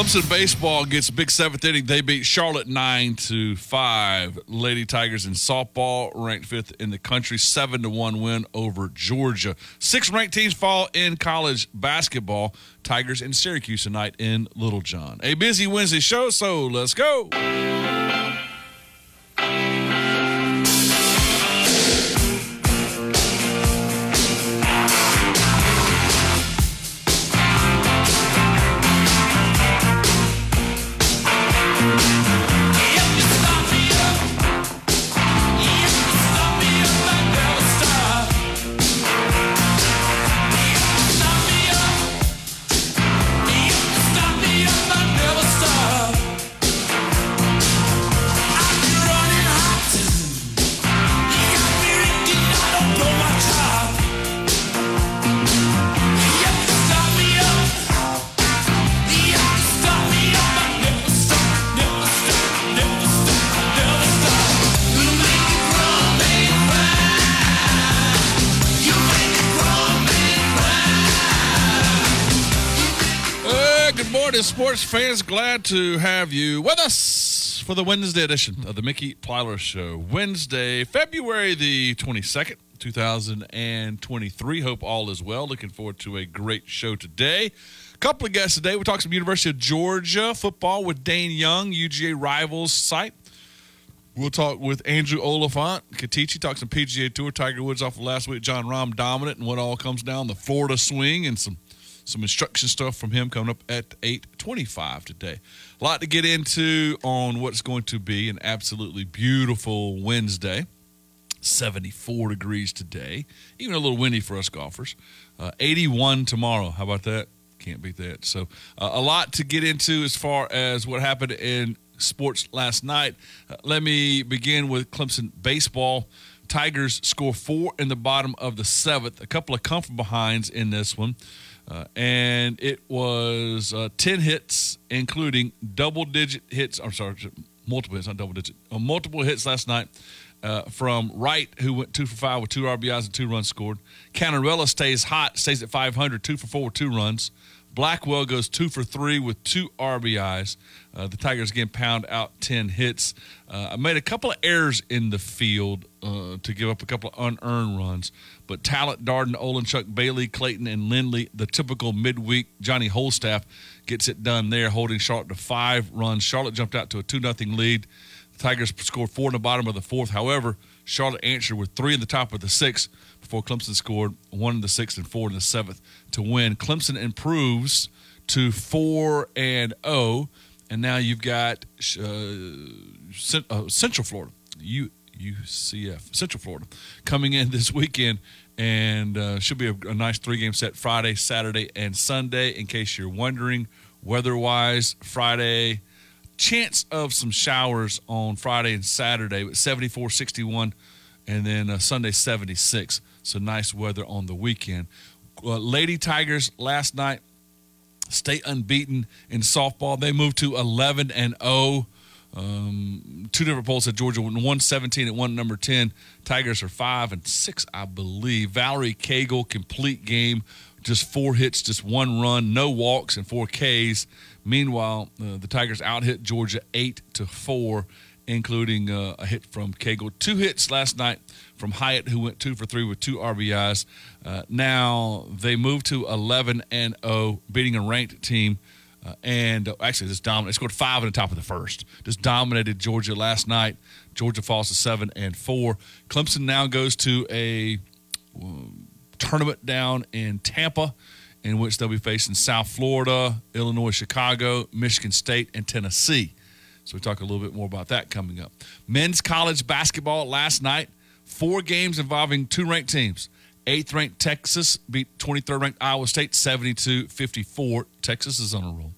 Clemson baseball gets big seventh inning. They beat Charlotte 9-5. Lady Tigers in softball ranked fifth in the country, 7-1 win over Georgia. Six ranked teams fall in college basketball. Tigers in Syracuse tonight in Little John. A busy Wednesday show, so let's go. Sports fans, glad to have you with us for the Wednesday edition of the Mickey Plyler Show. Wednesday, February the 22nd, 2023. Hope all is well. Looking forward to a great show today. A couple of guests today. We'll talk some University of Georgia football with Dane Young, UGA Rivals site. We'll talk with Andrew Olafant, Katichi, talk some PGA Tour, Tiger Woods off of last week, John Rahm dominant, and what all comes down, the Florida swing, and some instruction stuff from him coming up at 8:25 today. A lot to get into on what's going to be an absolutely beautiful Wednesday. 74 degrees today. Even a little windy for us golfers. 81 tomorrow. How about that? Can't beat that. So a lot to get into as far as what happened in sports last night. Let me begin with Clemson baseball. Tigers score 4 in the bottom of the 7th. A couple of come from behinds in this one. And it was 10 hits, including double-digit hits. I'm sorry, multiple hits, not double-digit. Multiple hits last night from Wright, who went 2 for 5 with 2 RBIs and 2 runs scored. Canarella stays hot, stays at 500, 2 for 4 with 2 runs. Blackwell goes 2 for 3 with 2 RBIs. The Tigers, again, pound out 10 hits. I made a couple of errors in the field to give up a couple of unearned runs. But Talent, Darden, Olenchuk, Bailey, Clayton, and Lindley, the typical midweek Johnny Holstaff gets it done there, holding Charlotte to 5 runs. Charlotte jumped out to a 2-0 lead. The Tigers scored 4 in the bottom of the 4th. However, Charlotte answered with 3 in the top of the 6th before Clemson scored 1 in the 6th and 4 in the 7th to win. Clemson improves to 4-0, and now you've got Central Florida, UCF, Central Florida, coming in this weekend, and should be a nice 3-game set Friday, Saturday, and Sunday. In case you're wondering, weather-wise, Friday, chance of some showers on Friday and Saturday, but 74, 61, and then Sunday, 76. So nice weather on the weekend. Lady Tigers last night stay unbeaten in softball. They moved to 11-0. Two different polls at Georgia, 117 and one number 10. Tigers are 5-6, I believe. Valerie Cagle, complete game, just 4 hits, just 1 run, no walks, and 4 Ks. Meanwhile, the Tigers out-hit Georgia 8-4, including a hit from Cagle. 2 hits last night from Hyatt, who went 2 for 3 with 2 RBIs. Now they move to 11-0, beating a ranked team. And actually, just dominated. Scored 5 in the top of the 1st. Just dominated Georgia last night. Georgia falls to 7-4. Clemson now goes to a tournament down in Tampa, in which they'll be facing South Florida, Illinois, Chicago, Michigan State, and Tennessee. So we talk a little bit more about that coming up. Men's college basketball last night, 4 games involving 2 ranked teams. 8th-ranked Texas beat 23rd-ranked Iowa State 72-54. Texas is on a roll.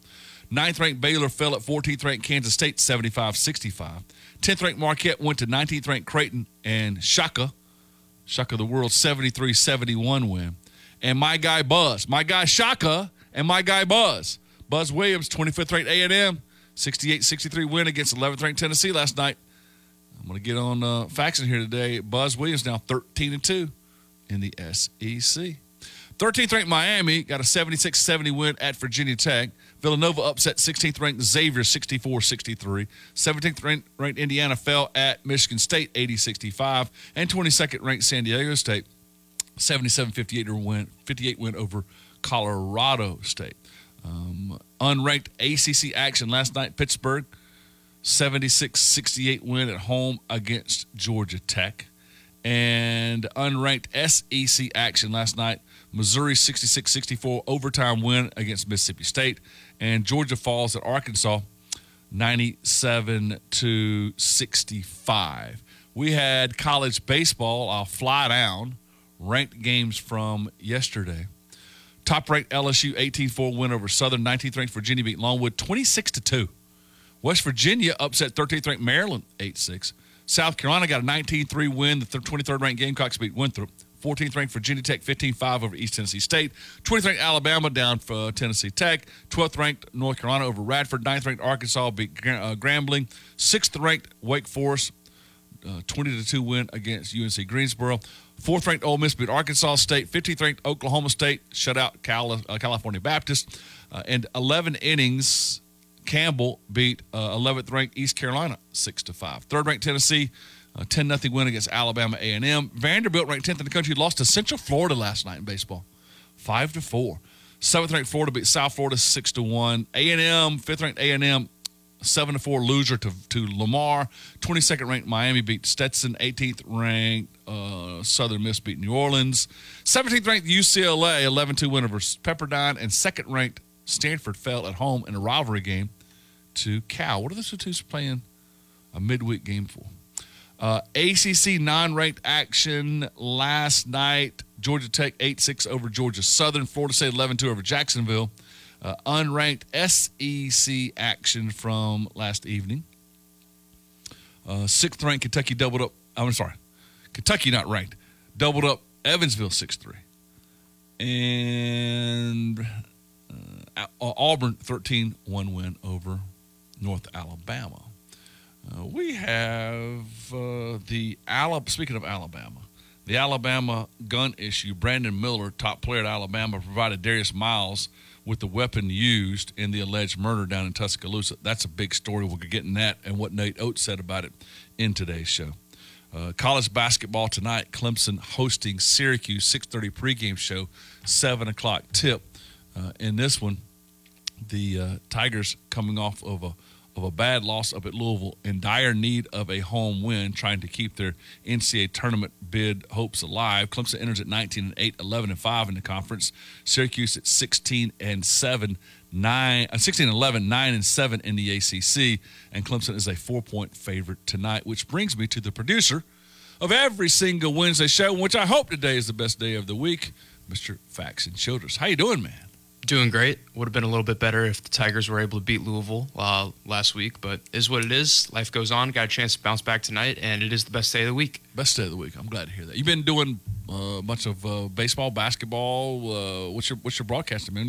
9th-ranked Baylor fell at 14th-ranked Kansas State 75-65. 10th-ranked Marquette went to 19th-ranked Creighton, and Shaka the World, 73-71 win. And my guy Shaka and Buzz Williams, 25th-ranked A&M, 68-63 win against 11th-ranked Tennessee last night. I'm going to get on Faxon here today. Buzz Williams now 13-2. In the SEC. 13th-ranked Miami got a 76-70 win at Virginia Tech. Villanova upset 16th-ranked Xavier 64-63. 17th-ranked Indiana fell at Michigan State 80-65. And 22nd-ranked San Diego State 57-58 win over Colorado State. Unranked ACC action last night. Pittsburgh 76-68 win at home against Georgia Tech. And unranked SEC action last night. Missouri 66-64 overtime win against Mississippi State. And Georgia falls at Arkansas 97-65. We had college baseball. I'll fly down. Ranked games from yesterday. Top-ranked LSU 18-4 win over Southern. 19th-ranked Virginia beat Longwood 26-2. West Virginia upset 13th-ranked Maryland 8-6. South Carolina got a 19-3 win. The 23rd-ranked Gamecocks beat Winthrop. 14th-ranked Virginia Tech 15-5 over East Tennessee State. 20th-ranked Alabama down for Tennessee Tech. 12th-ranked North Carolina over Radford. 9th-ranked Arkansas beat Grambling. 6th-ranked Wake Forest 20-2 win against UNC Greensboro. 4th-ranked Ole Miss beat Arkansas State. 15th-ranked Oklahoma State shut out California Baptist. And 11 innings, Campbell beat 11th-ranked East Carolina 6-5. 3rd-ranked Tennessee, 10-0 win against Alabama A&M. Vanderbilt, ranked 10th in the country, lost to Central Florida last night in baseball, 5-4. 7th-ranked Florida beat South Florida 6-1. A&M, 5th-ranked A&M, 7-4 loser to Lamar. 22nd-ranked Miami beat Stetson. 18th-ranked Southern Miss beat New Orleans. 17th-ranked UCLA, 11-2 win over Pepperdine. And 2nd-ranked Stanford fell at home in a rivalry game to Cal. What are those two playing a midweek game for? ACC non-ranked action last night. Georgia Tech 8-6 over Georgia Southern. Florida State 11-2 over Jacksonville. Unranked SEC action from last evening. 6th-ranked Kentucky doubled up. I'm sorry. Kentucky not ranked. Doubled up Evansville 6-3. And Auburn 13-1 win over North Alabama. We have speaking of Alabama, the Alabama gun issue. Brandon Miller, top player at Alabama, provided Darius Miles with the weapon used in the alleged murder down in Tuscaloosa. That's a big story. We'll get in that and what Nate Oates said about it in today's show. College basketball tonight, Clemson hosting Syracuse, 6:30 pregame show, 7 o'clock tip. In this one, the Tigers coming off of a bad loss up at Louisville, in dire need of a home win, trying to keep their NCAA tournament bid hopes alive. Clemson enters at 19-8, 11-5 in the conference. Syracuse at 16-7, 16-11, 9-7 in the ACC, and Clemson is a 4-point favorite tonight, which brings me to the producer of every single Wednesday show, which I hope today is the best day of the week, Mr. Faxon Childers. How you doing, man? Doing great. Would have been a little bit better if the Tigers were able to beat Louisville last week, but is what it is. Life goes on. Got a chance to bounce back tonight, and it is the best day of the week. Best day of the week. I'm glad to hear that. You've been doing a bunch of baseball, basketball. What's your broadcasting, man?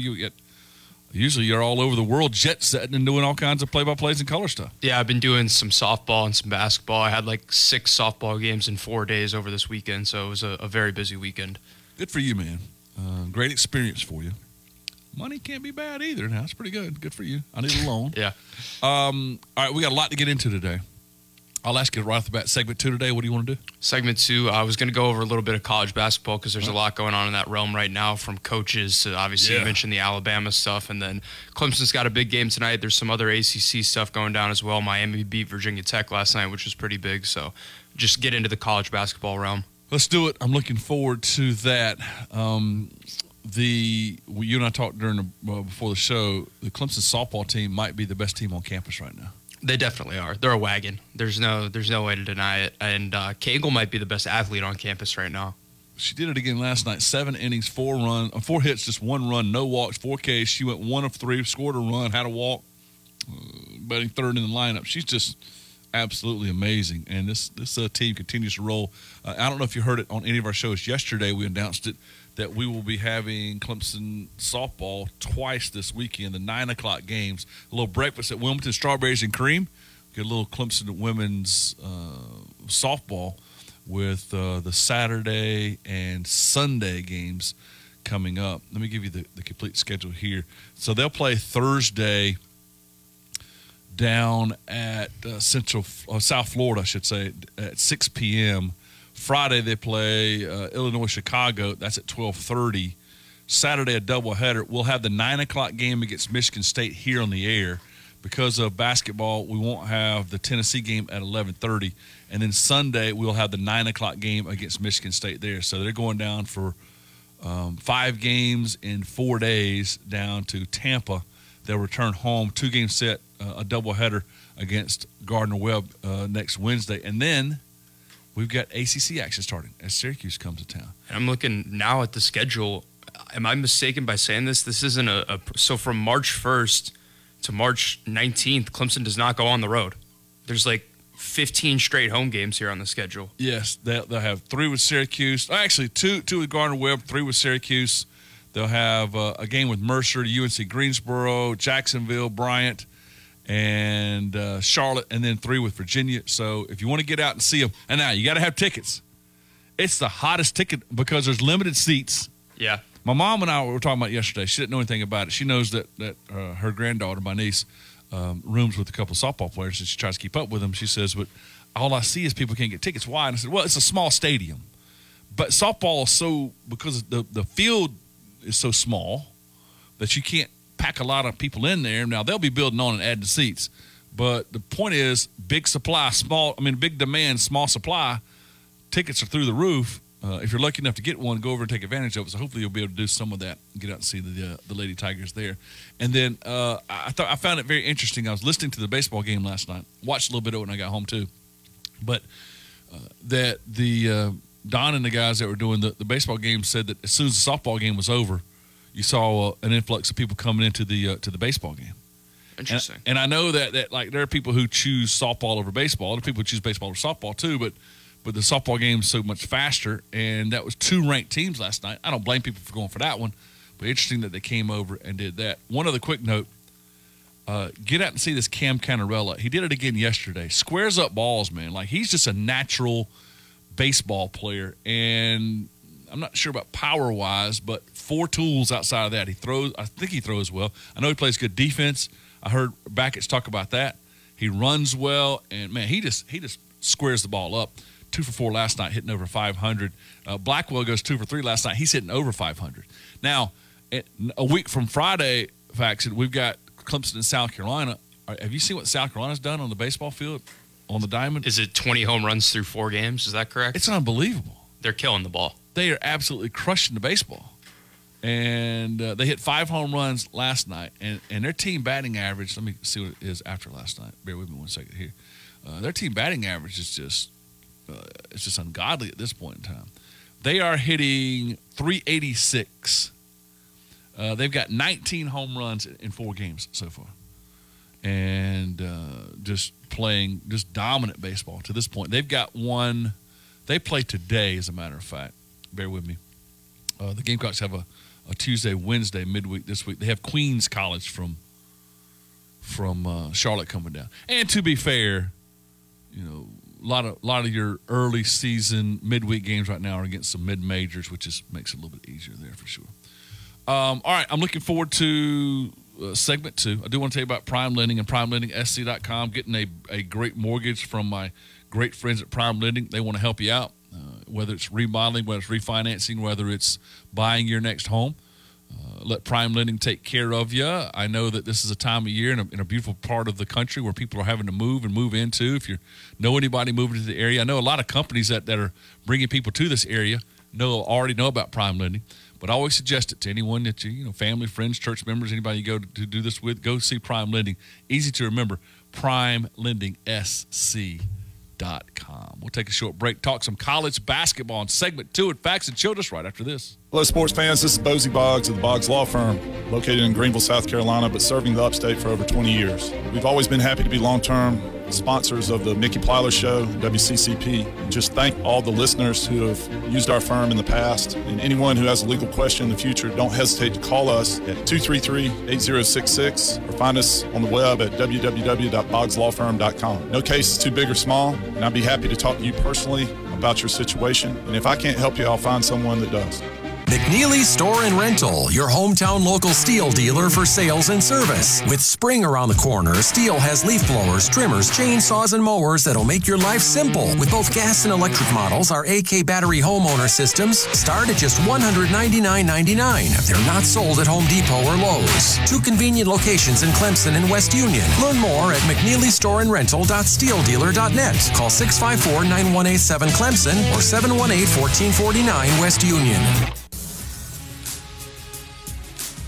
Usually you're all over the world jet setting and doing all kinds of play-by-plays and color stuff. Yeah, I've been doing some softball and some basketball. I had like 6 softball games in 4 days over this weekend, so it was a very busy weekend. Good for you, man. Great experience for you. Money can't be bad either. Now, it's pretty good. Good for you. I need a loan. Yeah. All right, we got a lot to get into today. I'll ask you right off the bat. Segment 2 today, what do you want to do? Segment 2, I was going to go over a little bit of college basketball because there's a lot going on in that realm right now, from coaches to obviously you mentioned the Alabama stuff, and then Clemson's got a big game tonight. There's some other ACC stuff going down as well. Miami beat Virginia Tech last night, which was pretty big. So just get into the college basketball realm. Let's do it. I'm looking forward to that. You and I talked before the show. The Clemson softball team might be the best team on campus right now. They definitely are. They're a wagon. There's no way to deny it. And Cagle might be the best athlete on campus right now. She did it again last night. 7 innings, 4 hits, just 1 run, no walks, 4Ks. She went 1 of 3, scored a run, had a walk, batting third in the lineup. She's just absolutely amazing. And this team continues to roll. I don't know if you heard it on any of our shows yesterday. We announced it, that we will be having Clemson softball twice this weekend, the 9 o'clock games. A little breakfast at Wilmington, strawberries and cream. Get a little Clemson women's softball with the Saturday and Sunday games coming up. Let me give you the complete schedule here. So they'll play Thursday down at South Florida, I should say, at 6 p.m. Friday they play Illinois Chicago. That's at 12:30. Saturday a doubleheader. We'll have the 9 o'clock game against Michigan State here on the air. Because of basketball, we won't have the Tennessee game at 11:30, and then Sunday we'll have the 9 o'clock game against Michigan State there. So they're going down for 5 games in 4 days down to Tampa. They'll return home, 2-game set, a doubleheader against Gardner-Webb next Wednesday, and then we've got ACC action starting as Syracuse comes to town. And I'm looking now at the schedule. Am I mistaken by saying this? This isn't so from March 1st. To March 19th, Clemson does not go on the road. There's like 15 straight home games here on the schedule. Yes, they'll have 3 with Syracuse. Actually, two with Gardner-Webb, 3 with Syracuse. They'll have a game with Mercer, UNC Greensboro, Jacksonville, Bryant, and Charlotte, and then 3 with Virginia. So if you want to get out and see them, and now you got to have tickets. It's the hottest ticket because there's limited seats. Yeah. My mom and I were talking about it yesterday. She didn't know anything about it. She knows that her granddaughter, my niece, rooms with a couple of softball players, and she tries to keep up with them. She says, but all I see is people can't get tickets. Why? And I said, well, it's a small stadium. But softball is so – because the field is so small that you can't pack a lot of people in there. Now, they'll be building on and adding seats. But the point is big supply, big demand, small supply. Tickets are through the roof. If you're lucky enough to get one, go over and take advantage of it. So hopefully you'll be able to do some of that and get out and see the Lady Tigers there. And then I found it very interesting. I was listening to the baseball game last night. Watched a little bit of it when I got home too. But that the Don and the guys that were doing the baseball game said that as soon as the softball game was over, you saw an influx of people coming into the baseball game. Interesting. And I know that like there are people who choose softball over baseball. Other people choose baseball over softball too, but the softball game is so much faster, and that was 2 ranked teams last night. I don't blame people for going for that one, but interesting that they came over and did that. One other quick note, get out and see this Cam Canarella. He did it again yesterday. Squares up balls, man. Like, he's just a natural baseball player, and I'm not sure about power-wise, but 4 tools outside of that. He throws. I think he throws well. I know he plays good defense. I heard Backett's talk about that. He runs well, and, man, he just squares the ball up. 2 for 4 last night, hitting over 500. Blackwell goes 2 for 3 last night. He's hitting over 500. Now, a week from Friday, Faxon, we've got Clemson and South Carolina. Have you seen what South Carolina's done on the baseball field, on the diamond? Is it 20 home runs through 4 games? Is that correct? It's unbelievable. They're killing the ball. They are absolutely crushing the baseball. And they hit 5 home runs last night. And their team batting average, let me see what it is after last night. Bear with me one second here. Their team batting average is just... it's just ungodly at this point in time. They are hitting 386. They've got 19 home runs in 4 games so far. And just playing just dominant baseball to this point. They've got one. They play today, as a matter of fact. Bear with me. The Gamecocks have a Tuesday, Wednesday, midweek this week. They have Queens College from Charlotte coming down. And to be fair, you know, A lot of your early season midweek games right now are against some mid-majors, which just makes it a little bit easier there for sure. All right, I'm looking forward to segment 2. I do want to tell you about Prime Lending and PrimeLendingSC.com, getting a great mortgage from my great friends at Prime Lending. They want to help you out, whether it's remodeling, whether it's refinancing, whether it's buying your next home. Let Prime Lending take care of you. I know that this is a time of year in a beautiful part of the country where people are having to move and move into. If you know anybody moving to the area, I know a lot of companies that are bringing people to this area already know about Prime Lending. But I always suggest it to anyone that you know, family, friends, church members, anybody you go to do this with, go see Prime Lending. Easy to remember, PrimeLendingSC.com. We'll take a short break, talk some college basketball in segment 2 at Faxon Childers right after this. Hello, sports fans. This is Bozy Boggs of the Boggs Law Firm, located in Greenville, South Carolina, but serving the upstate for over 20 years. We've always been happy to be long-term sponsors of the Mickey Plyler Show, WCCP. Just thank all the listeners who have used our firm in the past. And anyone who has a legal question in the future, don't hesitate to call us at 233-8066 or find us on the web at www.boggslawfirm.com. No case is too big or small, and I'd be happy to talk to you personally about your situation. And if I can't help you, I'll find someone that does. McNeely's Store and Rental, your hometown local steel dealer for sales and service. With spring around the corner, Steel has leaf blowers, trimmers, chainsaws, and mowers that'll make your life simple. With both gas and electric models, our AK battery homeowner systems start at just $199.99. They're not sold at Home Depot or Lowe's. Two convenient locations in Clemson and West Union. Learn more at McNeelystoreandrental.steeldealer.net. Call 654-9187 Clemson or 718-1449 West Union.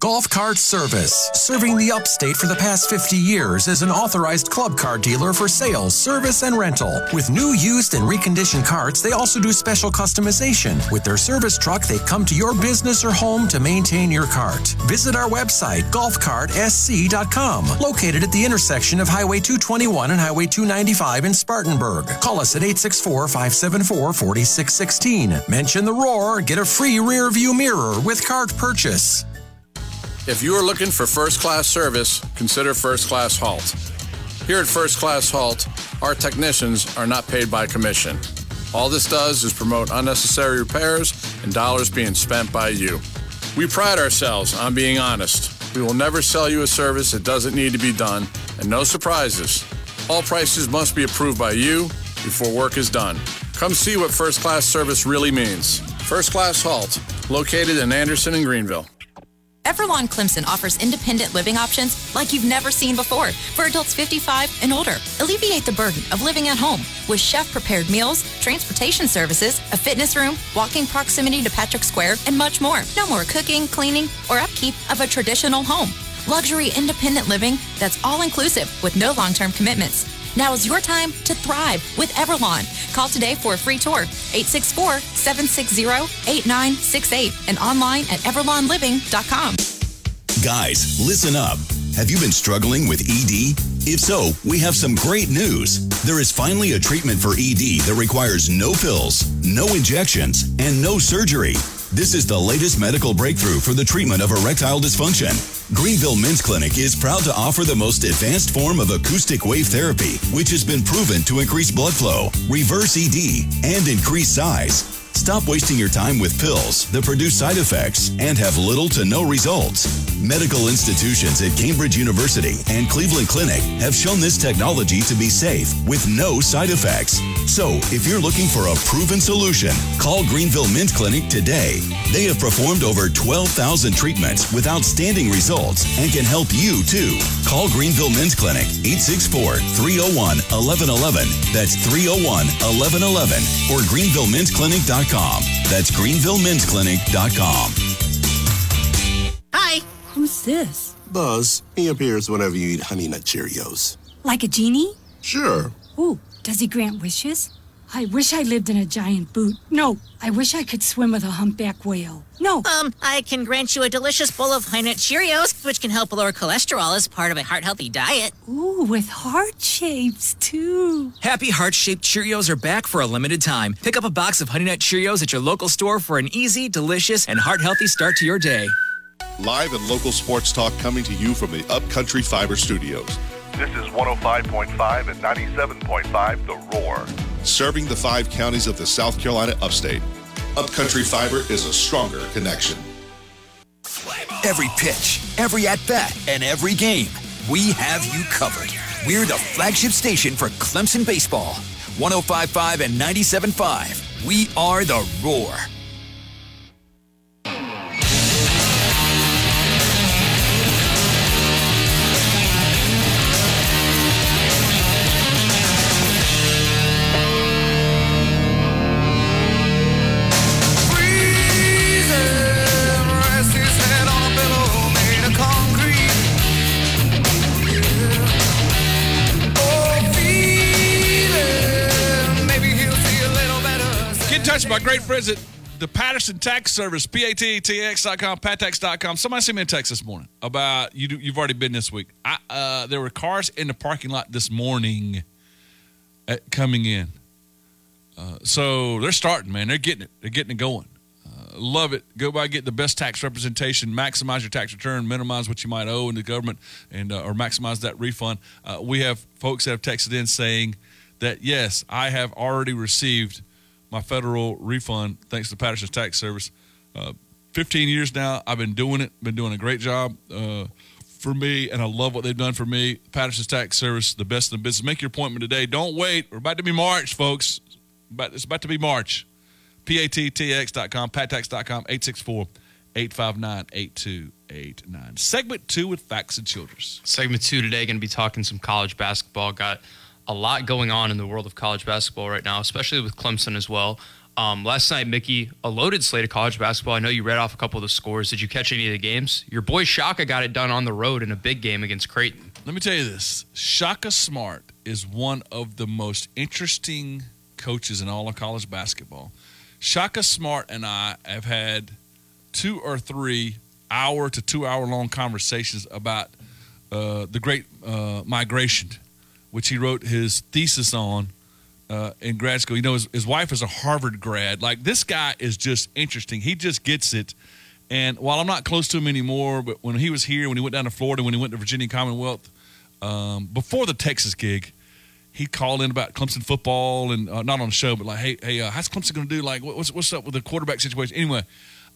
Golf Cart Service, serving the upstate for the past 50 years as an authorized club car dealer for sales, service, and rental. With new, used, and reconditioned carts, they also do special customization. With their service truck, they come to your business or home to maintain your cart. Visit our website, golfcartsc.com, located at the intersection of Highway 221 and Highway 295 in Spartanburg. Call us at 864-574-4616. Mention the Roar, get a free rear view mirror with cart purchase. If you are looking for first-class service, consider First Class Halt. Here at First Class Halt, our technicians are not paid by commission. All this does is promote unnecessary repairs and dollars being spent by you. We pride ourselves on being honest. We will never sell you a service that doesn't need to be done, and no surprises. All prices must be approved by you before work is done. Come see what First Class Service really means. First Class Halt, located in Anderson and Greenville. Everlawn Clemson offers independent living options like you've never seen before for adults 55 and older. Alleviate the burden of living at home with chef-prepared meals, transportation services, a fitness room, walking proximity to Patrick Square, and much more. No more cooking, cleaning, or upkeep of a traditional home. Luxury independent living that's all-inclusive with no long-term commitments. Now is your time to thrive with Everlawn. Call today for a free tour, 864-760-8968, and online at everlawnliving.com. Guys, listen up. Have you been struggling with ED? If so, we have some great news. There is finally a treatment for ED that requires no pills, no injections, and no surgery. This is the latest medical breakthrough for the treatment of erectile dysfunction. Greenville Men's Clinic is proud to offer the most advanced form of acoustic wave therapy, which has been proven to increase blood flow, reverse ED, and increase size. Stop wasting your time with pills that produce side effects and have little to no results. Medical institutions at Cambridge University and Cleveland Clinic have shown this technology to be safe with no side effects. So, if you're looking for a proven solution, call Greenville Men's Clinic today. They have performed over 12,000 treatments with outstanding results and can help you, too. Call Greenville Men's Clinic, 864-301-1111. That's 301-1111 or greenvillemensclinic.com. That's greenvillemensclinic.com. Who's this? Buzz. He appears whenever you eat Honey Nut Cheerios. Like a genie? Sure. Ooh, does he grant wishes? I wish I lived in a giant boot. No, I wish I could swim with a humpback whale. No. I can grant you a delicious bowl of Honey Nut Cheerios, which can help lower cholesterol as part of a heart-healthy diet. Ooh, with heart shapes, too. Happy Heart-Shaped Cheerios are back for a limited time. Pick up a box of Honey Nut Cheerios at your local store for an easy, delicious, and heart-healthy start to your day. Live and local sports talk coming to you from the Upcountry Fiber Studios. This is 105.5 and 97.5 The Roar. Serving the five counties of the South Carolina upstate, Upcountry Fiber is a stronger connection. Every pitch, every at-bat, and every game, we have you covered. We're the flagship station for Clemson baseball. 105.5 and 97.5. We are The Roar. Touched by great friends at the Patterson Tax Service, PATAX.com, PATAX.com. Somebody sent me a text this morning about you've already been this week. There were cars in the parking lot this morning coming in. So they're starting, man. They're getting it. They're getting it going. Love it. Go by, get the best tax representation, maximize your tax return, minimize what you might owe in the government, and or maximize that refund. We have folks that have texted in saying that, yes, I have already received my federal refund thanks to Patterson's Tax Service. 15 years now, I've been doing it, been doing a great job for me, and I love what they've done for me. Patterson's Tax Service, the best in the business. Make your appointment today. Don't wait. We're about to be March, folks. It's about to be March. PATTX.com, PATTAX.com, 864-859-8289. Segment 2 with Faxon Childers. Segment 2 today, going to be talking some college basketball. Got a lot going on in the world of college basketball right now, especially with Clemson as well. Last night, Mickey, a loaded slate of college basketball. I know you read off a couple of the scores. Did you catch any of the games? Your boy Shaka got it done on the road in a big game against Creighton. Let me tell you this. Shaka Smart is one of the most interesting coaches in all of college basketball. Shaka Smart and I have had 2 or 3 hour to 2 hour long conversations about the Great Migration, which he wrote his thesis on in grad school. You know, his wife is a Harvard grad. Like, this guy is just interesting. He just gets it. And while I'm not close to him anymore, but when he was here, when he went down to Florida, when he went to Virginia Commonwealth, before the Texas gig, he called in about Clemson football and not on the show, but like, hey, how's Clemson going to do? Like, what's up with the quarterback situation? Anyway,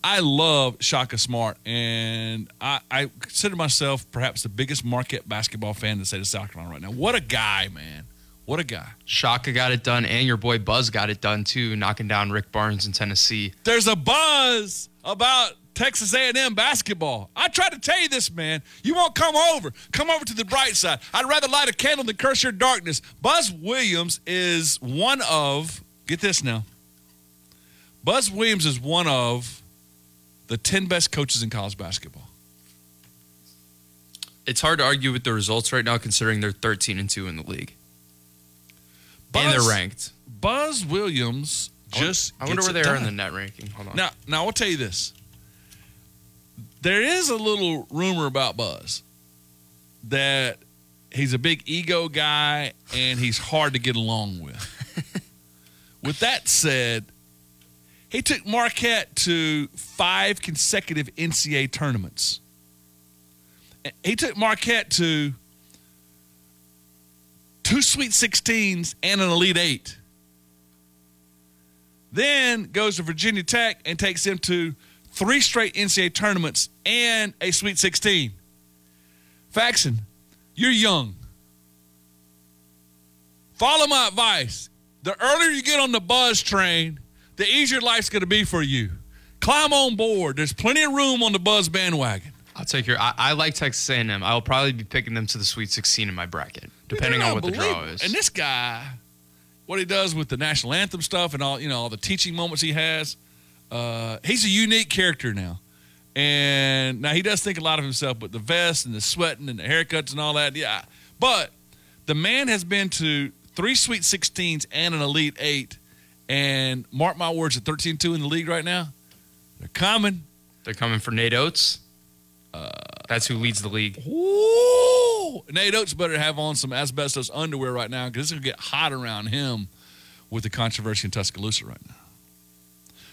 I love Shaka Smart, and I consider myself perhaps the biggest Marquette basketball fan in the state of South Carolina right now. What a guy, man. What a guy. Shaka got it done, and your boy Buzz got it done, too, knocking down Rick Barnes in Tennessee. There's a buzz about Texas A&M basketball. I tried to tell you this, man. You won't come over. Come over to the bright side. I'd rather light a candle than curse your darkness. Buzz Williams is one of, get this now, Buzz Williams is one of the 10 best coaches in college basketball. It's hard to argue with the results right now, considering they're 13-2 in the league. And they're ranked. Buzz Williams just I wonder where they are in the net ranking. Hold on. Now, I'll tell you this. There is a little rumor about Buzz that he's a big ego guy and he's hard to get along with. With that said, he took Marquette to 5 consecutive NCAA tournaments. He took Marquette to 2 Sweet 16s and an Elite 8. Then goes to Virginia Tech and takes them to 3 straight NCAA tournaments and a Sweet 16. Faxon, you're young. Follow my advice. The earlier you get on the Buzz train, the easier life's going to be for you. Climb on board. There's plenty of room on the Buzz bandwagon. I'll take your. I like Texas A&M. I'll probably be picking them to the Sweet 16 in my bracket, depending on what the draw is. And this guy, what he does with the national anthem stuff and all, you know, all the teaching moments he has, he's a unique character now. And now he does think a lot of himself, with the vest and the sweating and the haircuts and all that. Yeah, but the man has been to 3 Sweet 16s and an Elite 8. And mark my words, at 13-2 in the league right now, they're coming. They're coming for Nate Oates. That's who leads the league. Ooh, Nate Oates better have on some asbestos underwear right now, because it's going to get hot around him with the controversy in Tuscaloosa right now.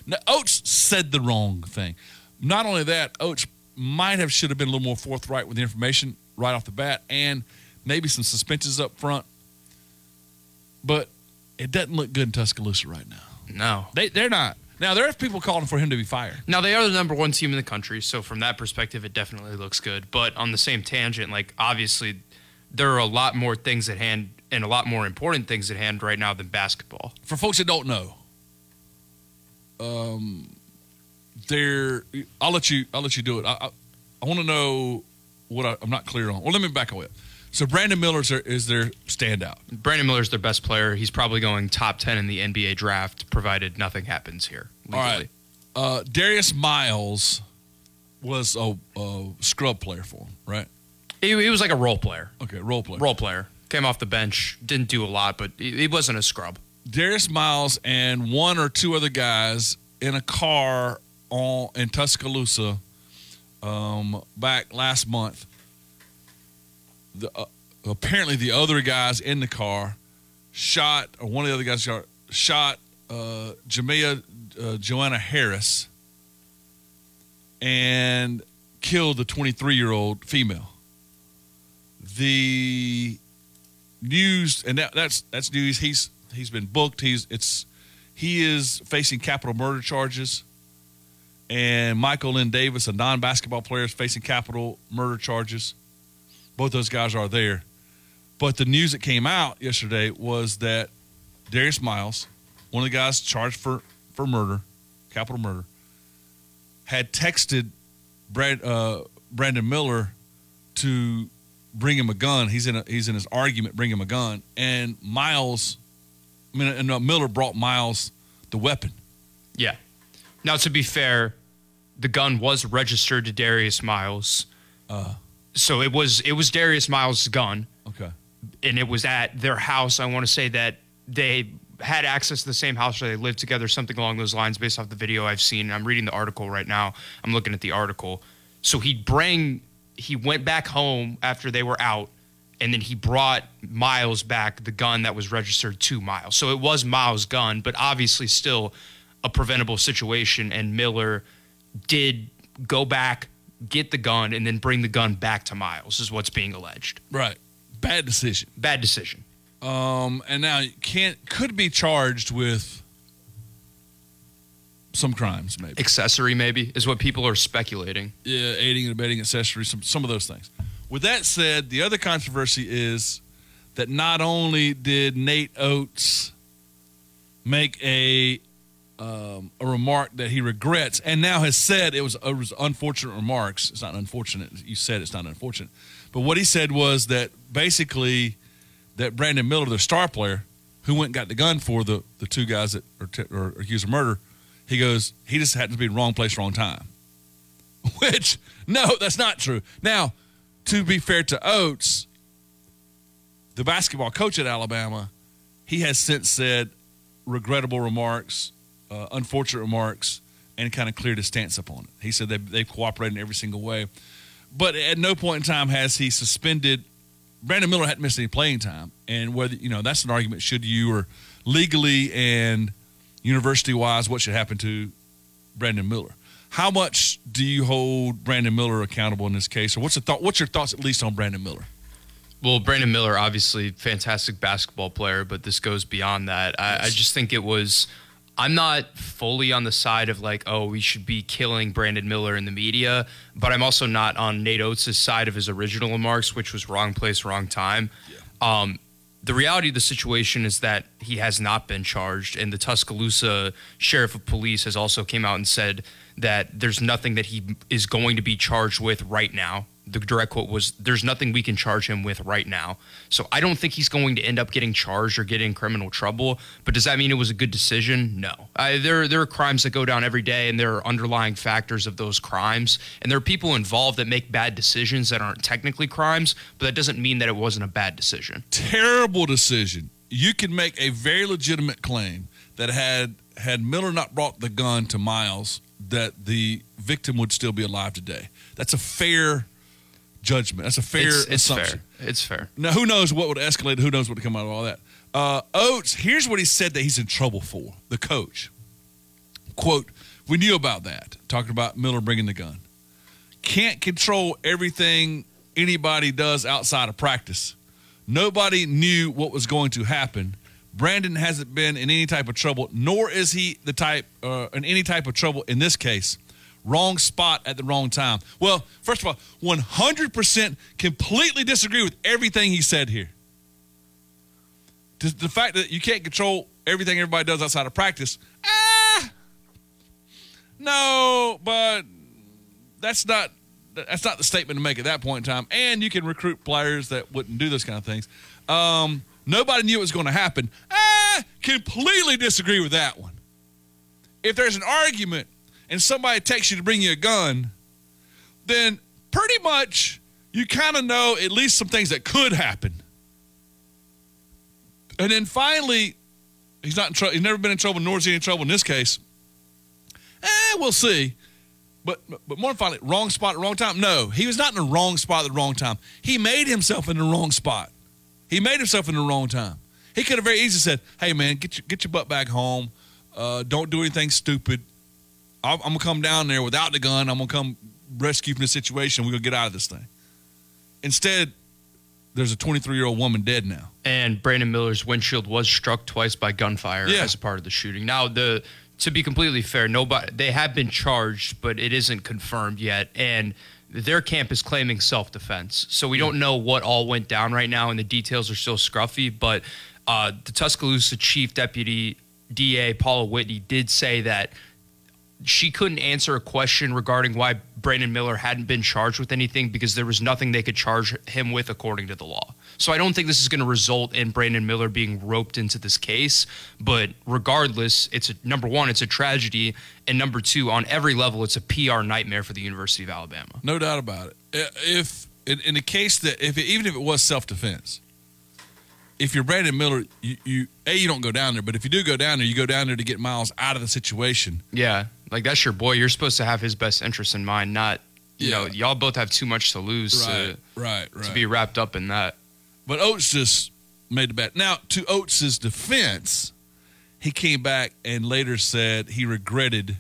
Now, Oates said the wrong thing. Not only that, Oates should have been a little more forthright with the information right off the bat, and maybe some suspensions up front. But it doesn't look good in Tuscaloosa right now. No. They're not. Now, there are people calling for him to be fired. Now, they are the number one team in the country, so from that perspective, it definitely looks good. But on the same tangent, like, obviously, there are a lot more things at hand and a lot more important things at hand right now than basketball. For folks that don't know, I'll let you do it. I want to know what I'm not clear on. Well, let me back away. So Brandon Miller is their standout. Brandon Miller's their best player. He's probably going top 10 in the NBA draft, provided nothing happens here legally. All right. Darius Miles was a scrub player for him, right? He was like a role player. Okay, role player. Role player. Came off the bench, didn't do a lot, but he wasn't a scrub. Darius Miles and one or two other guys in a car in Tuscaloosa back last month. Apparently the other guys in the car shot Jamea Joanna Harris and killed the 23-year-old female. The news, and that's news. He's been booked. He is facing capital murder charges, and Michael Lynn Davis, a non-basketball player, is facing capital murder charges. Both those guys are there. But the news that came out yesterday was that Darius Miles, one of the guys charged for murder, capital murder, had texted Brandon Miller to bring him a gun. He's in his argument, bring him a gun. And Miller brought Miles the weapon. Yeah. Now, to be fair, the gun was registered to Darius Miles. So it was Darius Miles' gun. Okay. And it was at their house. I want to say that they had access to the same house where they lived together, something along those lines based off the video I've seen. And I'm reading the article right now. I'm looking at the article. So he went back home after they were out, and then he brought Miles back the gun that was registered to Miles. So it was Miles' gun, but obviously still a preventable situation. And Miller did go back, get the gun, and then bring the gun back to Miles is what's being alleged. Right. Bad decision. Bad decision. And now could be charged with some crimes, maybe accessory, maybe is what people are speculating. Yeah, aiding and abetting, accessory, some of those things. With that said, the other controversy is that not only did Nate Oates make a remark that he regrets, and now has said it was unfortunate remarks. It's not unfortunate. You said it's not unfortunate, but what he said was that basically that Brandon Miller, the star player, who went and got the gun for the two guys that are accused of murder, he goes, he just happened to be in the wrong place, wrong time. Which, no, that's not true. Now, to be fair to Oates, the basketball coach at Alabama, he has since said regrettable remarks, unfortunate remarks, and kind of cleared his stance upon it. He said they've cooperated in every single way. But at no point in time has he suspended Brandon Miller hadn't missed any playing time, and whether that's an argument. Should you, or legally and university-wise, what should happen to Brandon Miller? How much do you hold Brandon Miller accountable in this case, or what's your thoughts at least on Brandon Miller? Well, Brandon Miller, obviously, fantastic basketball player, but this goes beyond that. Yes. I just think I'm not fully on the side of like, oh, we should be killing Brandon Miller in the media, but I'm also not on Nate Oates' side of his original remarks, which was wrong place, wrong time. Yeah. The reality of the situation is that he has not been charged, and the Tuscaloosa Sheriff of Police has also came out and said that there's nothing that he is going to be charged with right now. The direct quote was, "There's nothing we can charge him with right now." So I don't think he's going to end up getting charged or getting criminal trouble. But does that mean it was a good decision? No. There are crimes that go down every day, and there are underlying factors of those crimes. And there are people involved that make bad decisions that aren't technically crimes, but that doesn't mean that it wasn't a bad decision. Terrible decision. You can make a very legitimate claim that had Miller not brought the gun to Miles, that the victim would still be alive today. That's a fair judgment. That's a fair assumption. It's fair. Now, who knows what would escalate? Who knows what would come out of all that? Oates, here's what he said that he's in trouble for, the coach. Quote, "We knew about that," talking about Miller bringing the gun. "Can't control everything anybody does outside of practice. Nobody knew what was going to happen. Brandon hasn't been in any type of trouble, nor is he the type in any type of trouble in this case. Wrong spot at the wrong time." Well, first of all, 100% completely disagree with everything he said here. The fact that you can't control everything everybody does outside of practice, no, but that's not the statement to make at that point in time. And you can recruit players that wouldn't do those kind of things. Nobody knew it was going to happen. Completely disagree with that one. If there's an argument and somebody texts you to bring you a gun, then pretty much you kind of know at least some things that could happen. And then finally, he's never been in trouble, nor is he in trouble in this case. we'll see. But more importantly, wrong spot at the wrong time? No, he was not in the wrong spot at the wrong time. He made himself in the wrong spot. He made himself in the wrong time. He could have very easily said, hey, man, get your butt back home. Don't do anything stupid. I'm going to come down there without the gun. I'm going to come rescue from the situation. We're going to get out of this thing. Instead, there's a 23-year-old woman dead now. And Brandon Miller's windshield was struck twice by gunfire as part of the shooting. Now, to be completely fair, they have been charged, but it isn't confirmed yet. And their camp is claiming self-defense. So we don't know what all went down right now, and the details are still scruffy. But the Tuscaloosa Chief Deputy DA Paula Whitney did say that she couldn't answer a question regarding why Brandon Miller hadn't been charged with anything because there was nothing they could charge him with according to the law. So I don't think this is going to result in Brandon Miller being roped into this case. But regardless, number one, it's a tragedy. And number two, on every level, it's a PR nightmare for the University of Alabama. No doubt about it. Even if it was self-defense, if you're Brandon Miller, you don't go down there. But if you do go down there, you go down there to get Miles out of the situation. Yeah. Like, that's your boy. You're supposed to have his best interest in mind, not, you know, y'all both have too much to lose to be wrapped up in that. But Oates just made the bet. Now, to Oates' defense, he came back and later said he regretted.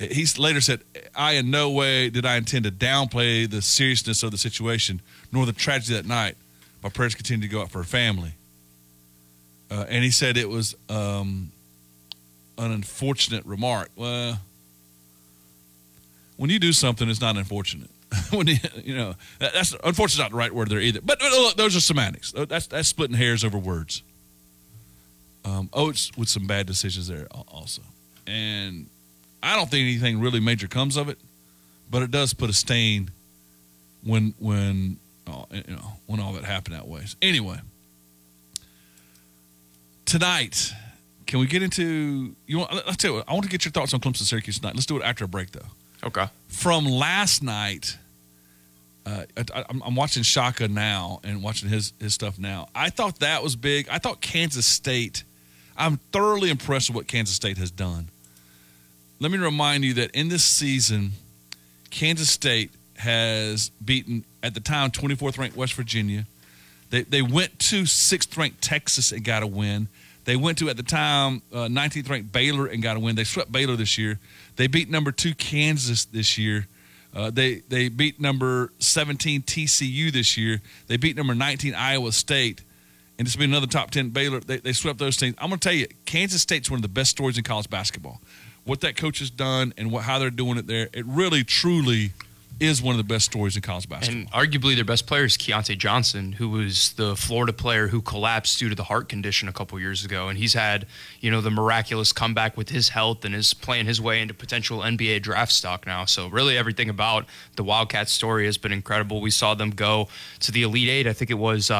He later said, I in no way did I intend to downplay the seriousness of the situation, nor the tragedy that night. My prayers continue to go out for her family. And he said it was an unfortunate remark. Well, when you do something, it's not unfortunate. When that's unfortunate, not the right word there either. But look, those are semantics. That's splitting hairs over words. Oates with some bad decisions there also, and I don't think anything really major comes of it, but it does put a stain when all that happened that way. So anyway, tonight. Can we get into – I'll tell you what. I want to get your thoughts on Clemson-Syracuse tonight. Let's do it after a break, though. Okay. From last night, I'm watching Shaka now and watching his stuff now. I thought that was big. I thought Kansas State – I'm thoroughly impressed with what Kansas State has done. Let me remind you that in this season, Kansas State has beaten, at the time, 24th-ranked West Virginia. They went to 6th-ranked Texas and got a win. They went to, at the time, 19th-ranked Baylor and got a win. They swept Baylor this year. They beat number 2 Kansas this year. They beat number 17 TCU this year. They beat number 19 Iowa State. And this will be another top 10 Baylor. They swept those teams. I'm going to tell you, Kansas State's one of the best stories in college basketball. What that coach has done and how they're doing it there, it really, truly is one of the best stories in college basketball. And arguably their best player is Keontae Johnson, who was the Florida player who collapsed due to the heart condition a couple years ago. And he's had, the miraculous comeback with his health and is playing his way into potential NBA draft stock now. So really everything about the Wildcats story has been incredible. We saw them go to the Elite Eight. I think it was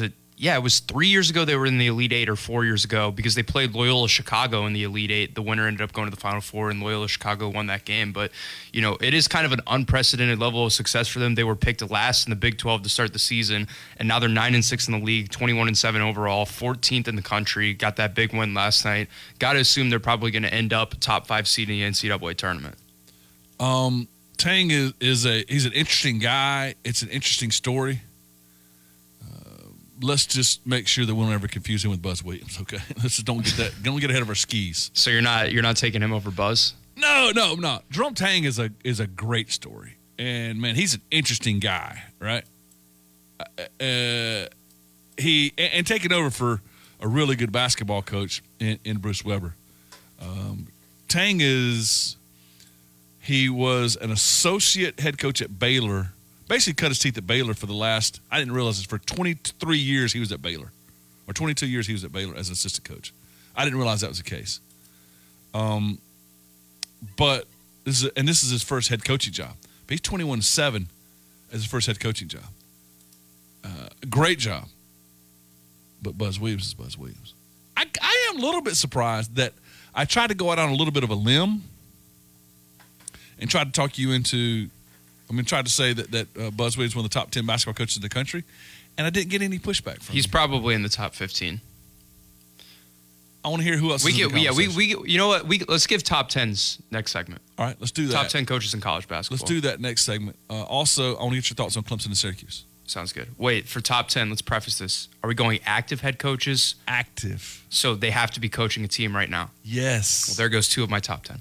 it? Yeah, it was 3 years ago they were in the Elite Eight or 4 years ago because they played Loyola Chicago in the Elite Eight. The winner ended up going to the Final Four, and Loyola Chicago won that game. But, it is kind of an unprecedented level of success for them. They were picked last in the Big 12 to start the season, and now they're 9-6 in the league, 21-7 overall, 14th in the country, got that big win last night. Got to assume they're probably going to end up a top 5 seed in the NCAA tournament. Tang is an interesting guy. It's an interesting story. Let's just make sure that we don't ever confuse him with Buzz Williams, okay? Let's just don't get ahead of our skis. So you're not taking him over Buzz? No, I'm not. Jerome Tang is a great story, and man, he's an interesting guy, right? He taking over for a really good basketball coach in Bruce Weber. Tang was an associate head coach at Baylor. Basically cut his teeth at Baylor for the last, I didn't realize this, for 23 years he was at Baylor, or 22 years he was at Baylor as an assistant coach. I didn't realize that was the case. But this is his first head coaching job. But he's 21-7 as his first head coaching job. Great job. But Buzz Williams is Buzz Williams. I am a little bit surprised that I tried to go out on a little bit of a limb and tried to talk you into... tried to say that Buzz Williams is one of the top 10 basketball coaches in the country, and I didn't get any pushback from him. He's probably in the top 15. I want to hear who else. You know what? Let's give top tens next segment. All right, let's do that. Top 10 coaches in college basketball. Let's do that next segment. Also, I want to get your thoughts on Clemson and Syracuse. Sounds good. Wait, for top 10, let's preface this. Are we going active head coaches? Active. So they have to be coaching a team right now. Yes. Well, there goes two of my top 10.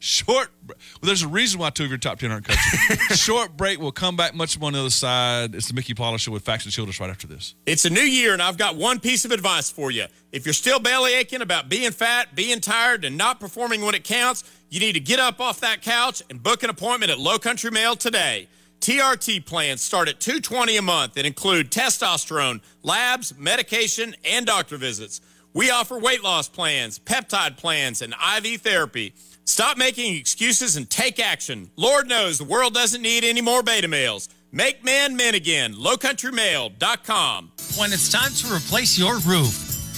Short. Well, there's a reason why two of your top 10 aren't coaching. Short break. We'll come back much more on the other side. It's the Mickey Plyler Show with Faxon Childers right after this. It's a new year, and I've got one piece of advice for you. If you're still bellyaching about being fat, being tired, and not performing when it counts, you need to get up off that couch and book an appointment at Low Country Mail today. TRT plans start at $220 a month and include testosterone, labs, medication, and doctor visits. We offer weight loss plans, peptide plans, and IV therapy. Stop making excuses and take action. Lord knows the world doesn't need any more beta males. Make men men again. LowCountryMail.com. When it's time to replace your roof,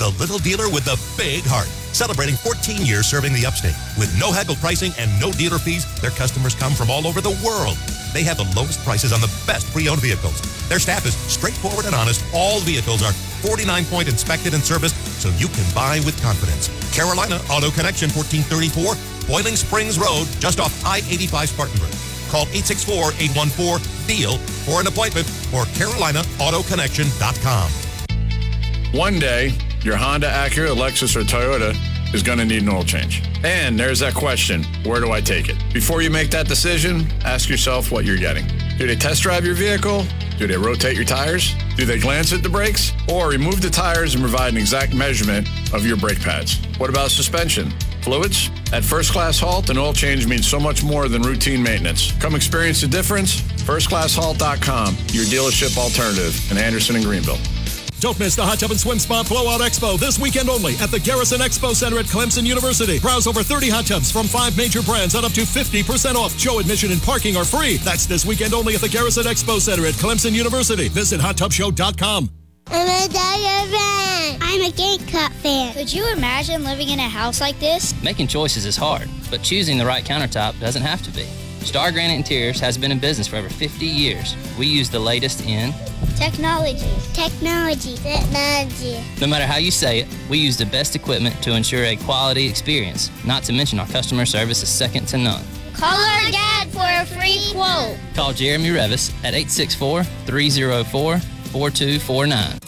the little dealer with the big heart. Celebrating 14 years serving the upstate. With no haggle pricing and no dealer fees, their customers come from all over the world. They have the lowest prices on the best pre-owned vehicles. Their staff is straightforward and honest. All vehicles are 49-point inspected and serviced, so you can buy with confidence. Carolina Auto Connection, 1434 Boiling Springs Road, just off I-85 Spartanburg. Call 864-814-DEAL for an appointment or CarolinaAutoConnection.com. One day, your Honda, Acura, Lexus, or Toyota is going to need an oil change. And there's that question, where do I take it? Before you make that decision, ask yourself what you're getting. Do they test drive your vehicle? Do they rotate your tires? Do they glance at the brakes? Or remove the tires and provide an exact measurement of your brake pads? What about suspension? Fluids? At First Class Halt, an oil change means so much more than routine maintenance. Come experience the difference. FirstClassHalt.com, your dealership alternative in Anderson and Greenville. Don't miss the Hot Tub and Swim Spa Blowout Expo this weekend only at the Garrison Expo Center at Clemson University. Browse over 30 hot tubs from 5 major brands at up to 50% off. Show admission and parking are free. That's this weekend only at the Garrison Expo Center at Clemson University. Visit HotTubShow.com. I'm a Tiger fan. I'm a Game Cup fan. Could you imagine living in a house like this? Making choices is hard, but choosing the right countertop doesn't have to be. Star Granite Interiors has been in business for over 50 years. We use the latest in Technology. No matter how you say it, we use the best equipment to ensure a quality experience, not to mention our customer service is second to none. Call our dad for a free quote. Call Jeremy Revis at 864-304-4249.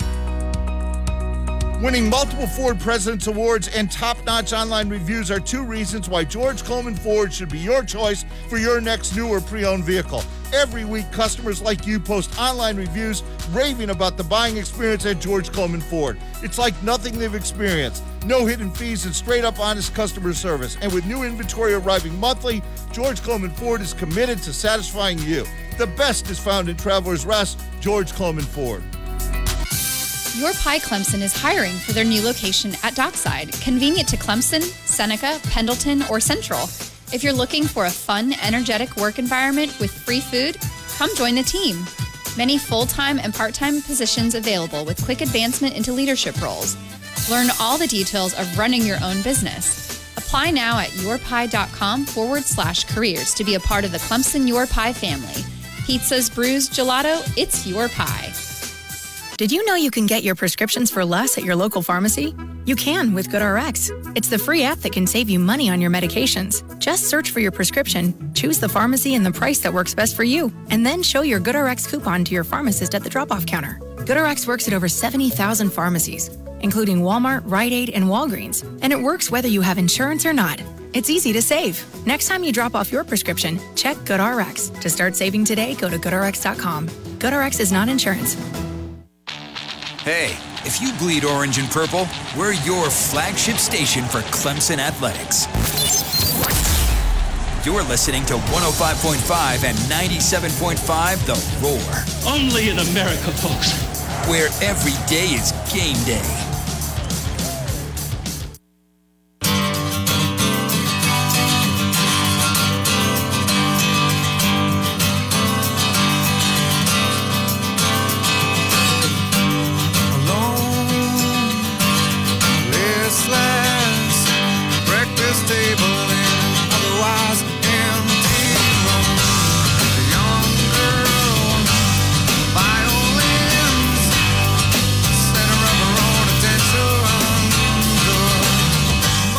Winning multiple Ford President's Awards and top-notch online reviews are 2 reasons why George Coleman Ford should be your choice for your next new or pre-owned vehicle. Every week, customers like you post online reviews raving about the buying experience at George Coleman Ford. It's like nothing they've experienced. No hidden fees and straight-up honest customer service. And with new inventory arriving monthly, George Coleman Ford is committed to satisfying you. The best is found in Travelers Rest, George Coleman Ford. Your Pie Clemson is hiring for their new location at Dockside, convenient to Clemson, Seneca, Pendleton, or Central. If you're looking for a fun, energetic work environment with free food, come join the team. Many full-time and part-time positions available with quick advancement into leadership roles. Learn all the details of running your own business. Apply now at yourpie.com/careers to be a part of the Clemson Your Pie family. Pizzas, brews, gelato, it's Your Pie. Did you know you can get your prescriptions for less at your local pharmacy? You can with GoodRx. It's the free app that can save you money on your medications. Just search for your prescription, choose the pharmacy and the price that works best for you, and then show your GoodRx coupon to your pharmacist at the drop-off counter. GoodRx works at over 70,000 pharmacies, including Walmart, Rite Aid, and Walgreens, and it works whether you have insurance or not. It's easy to save. Next time you drop off your prescription, check GoodRx. To start saving today, go to GoodRx.com. GoodRx is not insurance. Hey, if you bleed orange and purple, we're your flagship station for Clemson athletics. You're listening to 105.5 and 97.5 The Roar. Only in America, folks. Where every day is game day. table and otherwise empty room. The young girl on violins, center of her own attention.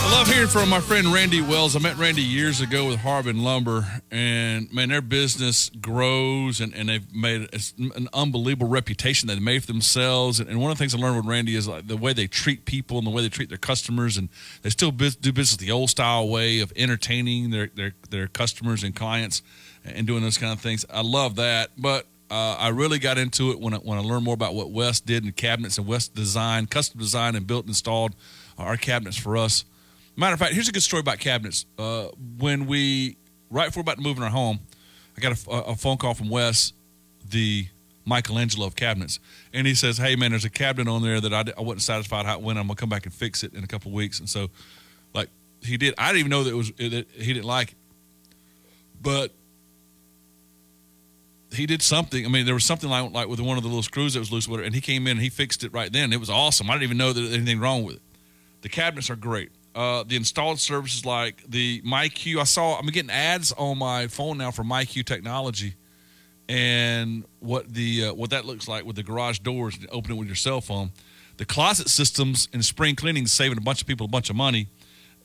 I love hearing from my friend Randy Wells. I met Randy years ago with Harbin Lumber, and man, their business grows, and they've made an unbelievable reputation they've made for themselves. And one of the things I learned with Randy is like the way they treat people and the way they treat their customers, and they still do business the old style way of entertaining their customers and clients and doing those kind of things. I love that, but I really got into it when I learned more about what Wes did in cabinets, and Wes designed, custom designed, and built and installed our cabinets for us. Matter of fact, here's a good story about cabinets. Right before we're about to move in our home, I got a phone call from Wes, the Michelangelo of cabinets. And he says, hey, man, there's a cabinet on there that I wasn't satisfied how it went. I'm going to come back and fix it in a couple of weeks. And so, like, he did. I didn't even know that he didn't like it. But he did something. I mean, there was something like with one of the little screws that was loose with it, and he came in and he fixed it right then. It was awesome. I didn't even know there was anything wrong with it. The cabinets are great. The installed services like the MyQ. I'm getting ads on my phone now for MyQ technology, and what that looks like with the garage doors and open it with your cell phone. The closet systems and spring cleaning is saving a bunch of people a bunch of money.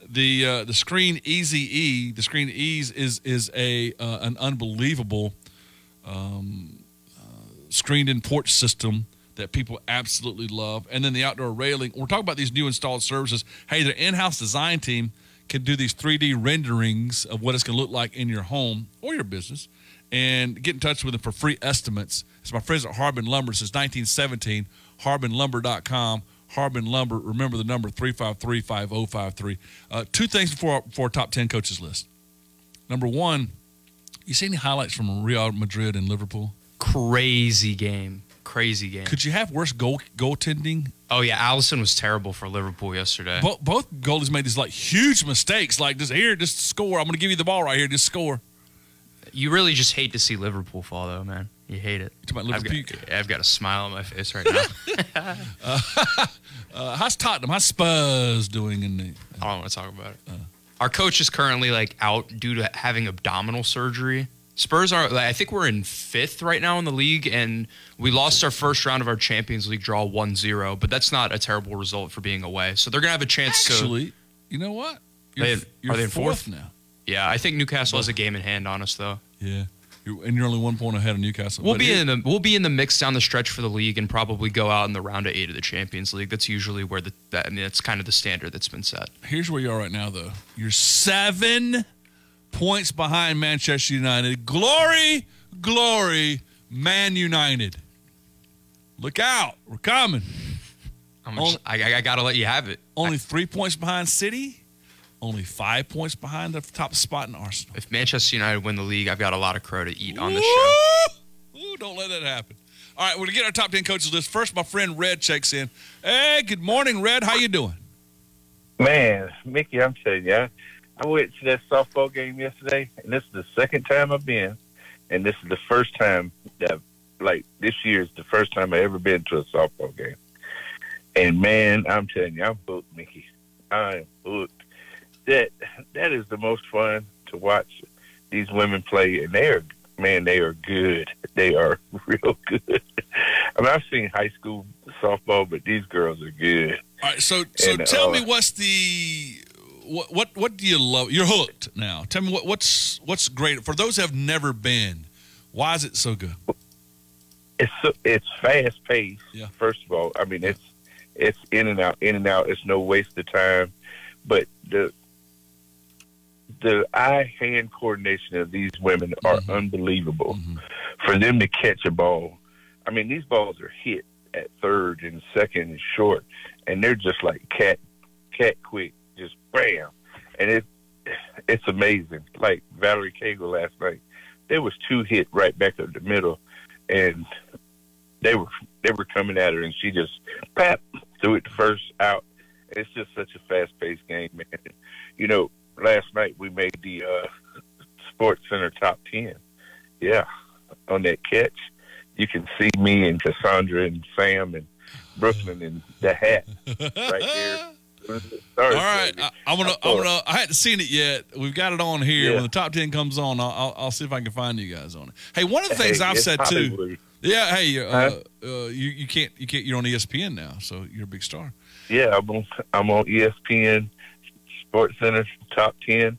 The Screen Easy-E, the Screen Ease is an unbelievable screened-in porch system that people absolutely love. And then the outdoor railing. We're talking about these new installed services. Hey, their in-house design team can do these 3D renderings of what it's going to look like in your home or your business, and get in touch with them for free estimates. It's my friends at Harbin Lumber since 1917, harbinlumber.com, Harbin Lumber. Remember the number, 353-5053. Two things before our top 10 coaches list. Number one, you see any highlights from Real Madrid and Liverpool? Crazy game. Could you have worse goaltending? Oh, yeah. Alisson was terrible for Liverpool yesterday. Both goalies made these, like, huge mistakes. Like, just score. I'm going to give you the ball right here. Just score. You really just hate to see Liverpool fall, though, man. You hate it. I've got a smile on my face right now. How's Tottenham? How's Spurs doing in the – I don't want to talk about it. Our coach is currently, like, out due to having abdominal surgery. Spurs are, I think we're in fifth right now in the league, and we lost our first round of our Champions League draw 1-0, but that's not a terrible result for being away. So they're going to have a chance to. You know what? Are they in fourth now? Yeah, I think Newcastle has a game in hand on us, though. Yeah, and you're only 1 point ahead of Newcastle. We'll be in the mix down the stretch for the league and probably go out in the round of 8 of the Champions League. That's usually where that's kind of the standard that's been set. Here's where you are right now, though. You're 7 points behind Manchester United. Glory, Man United. Look out. We're coming. I got to let you have it. Only 3 points behind City. Only 5 points behind the top spot in Arsenal. If Manchester United win the league, I've got a lot of crow to eat on this show. Ooh, don't let that happen. All right, we're going to get our top 10 coaches list. First, my friend Red checks in. Hey, good morning, Red. How you doing? Man, Mickey, I'm telling you, I went to that softball game yesterday, and this is the second time I've been, and this is the first time that, like, this year is the first time I've ever been to a softball game. And, man, I'm telling you, I'm hooked, Mickey. I'm hooked. That is the most fun to watch these women play, and they are good. They are real good. I mean, I've seen high school softball, but these girls are good. All right, so tell me what's the... What do you love? You're hooked now. Tell me what's great for those who have never been. Why is it so good? It's fast paced. Yeah. First of all, I mean it's in and out. It's no waste of time. But the eye hand coordination of these women are unbelievable. Mm-hmm. For them to catch a ball, I mean these balls are hit at third and second and short, and they're just like cat quick. Just bam, and it's amazing. Like Valerie Cagle last night, there was two hit right back up the middle, and they were coming at her, and she just threw it first out. It's just such a fast-paced game, man. You know, last night we made the Sports Center top 10. Yeah, on that catch, you can see me and Cassandra and Sam and Brooklyn in the hat right there. first. All right. I hadn't seen it yet. We've got it on here. Yeah. When the top 10 comes on, I'll see if I can find you guys on it. Hey, one of the things I've said too. Blue. Yeah. Hey, you can't. You're on ESPN now, so you're a big star. Yeah, I'm on ESPN, SportsCenter, Top 10.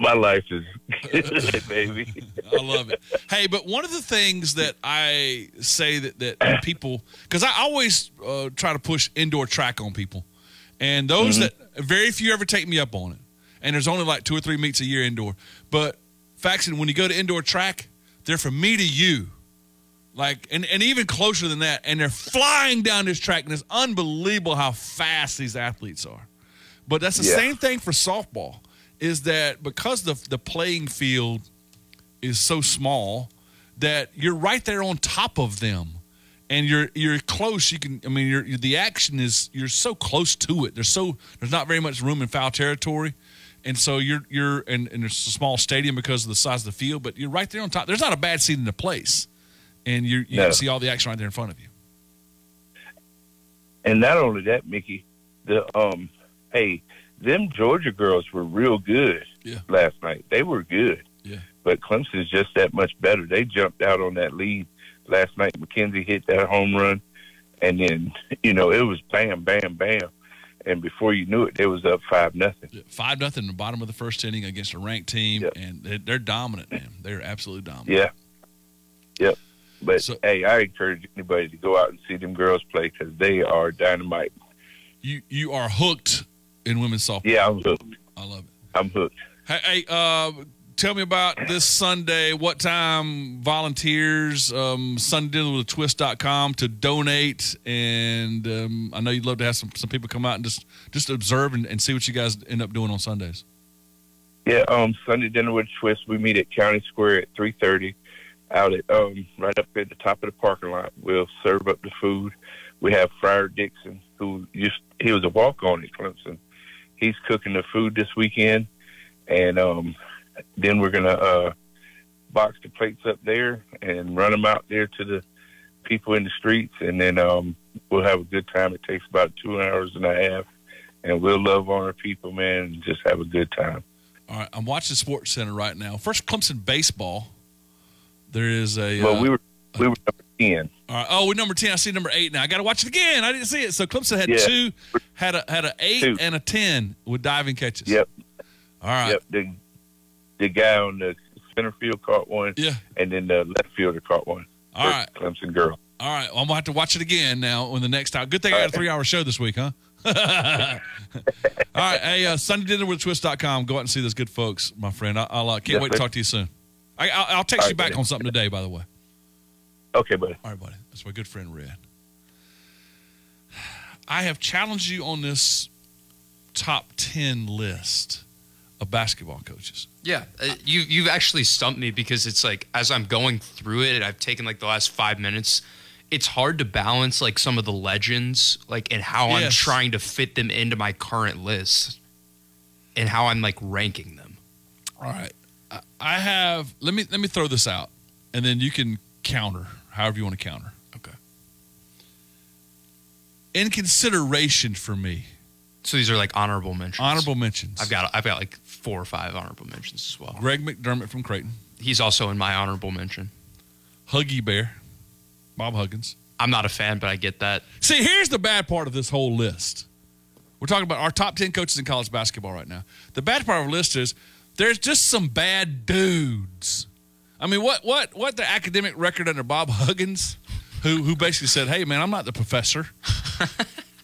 My life is good, baby. I love it. Hey, but one of the things that I say that people, because I always try to push indoor track on people, and those that very few ever take me up on it. And there's only like 2 or 3 meets a year indoor. But Faxon, when you go to indoor track, they're from me to you, like and even closer than that. And they're flying down this track, and it's unbelievable how fast these athletes are. But that's the same thing for softball. Is that because the playing field is so small that you're right there on top of them, and you're close. The action is you're so close to it. There's not very much room in foul territory, and so you're and it's a small stadium because of the size of the field. But you're right there on top. There's not a bad seat in the place, and you can see all the action right there in front of you. And not only that, Mickey, them Georgia girls were real good last night. They were good. Yeah. But Clemson's just that much better. They jumped out on that lead last night. McKenzie hit that home run, and then, it was bam, bam, bam. And before you knew it, they was up 5-0. 5-0 in the bottom of the first inning against a ranked team, and they're dominant, man. They're absolutely dominant. Yeah. Yep. But, I encourage anybody to go out and see them girls play because they are dynamite. You are hooked in women's softball. Yeah, I'm hooked. I love it. I'm hooked. Hey, tell me about this Sunday. What time volunteers, SundayDinnerWithATwist.com to donate. And I know you'd love to have some people come out and just observe and see what you guys end up doing on Sundays. Yeah, Sunday Dinner with Twist. We meet at County Square at 3:30 out at right up at the top of the parking lot. We'll serve up the food. We have Friar Dixon, he was a walk-on at Clemson. He's cooking the food this weekend, and then we're going to box the plates up there and run them out there to the people in the streets, and then we'll have a good time. It takes about 2.5 hours, and we'll love on our people, man, and just have a good time. All right, I'm watching Sports Center right now. First, Clemson baseball. There is a – Well, we were number 10. All right. Oh, we're number 10. I see number 8 now. I got to watch it again. I didn't see it. So Clemson had 2, had an 8 2. And a 10 with diving catches. Yep. All right. Yep. The guy on the center field caught one. Yeah. And then the left fielder caught one. All right. Clemson girl. All right. Well, I'm going to have to watch it again now on the next time. Good thing I got a 3-hour show this week, huh? All right. Hey, SundayDinnerWithTwist.com. Go out and see those good folks, my friend. I can't wait to talk to you soon. I'll text you back on something today, by the way. Okay, buddy. All right, buddy. That's my good friend, Red. I have challenged you on this top 10 list of basketball coaches. Yeah. You've actually stumped me because it's like as I'm going through it, and I've taken like the last 5 minutes, it's hard to balance like some of the legends like and how I'm trying to fit them into my current list and how I'm like ranking them. All right. I have – let me throw this out, and then you can – counter, however you want to counter. Okay. In consideration for me. So these are like honorable mentions. Honorable mentions. I've got like 4 or 5 honorable mentions as well. Greg McDermott from Creighton. He's also in my honorable mention. Huggy Bear, Bob Huggins. I'm not a fan, but I get that. See, here's the bad part of this whole list. We're talking about our top 10 coaches in college basketball right now. The bad part of our list is there's just some bad dudes. I mean, what the academic record under Bob Huggins, who basically said, hey, man, I'm not the professor.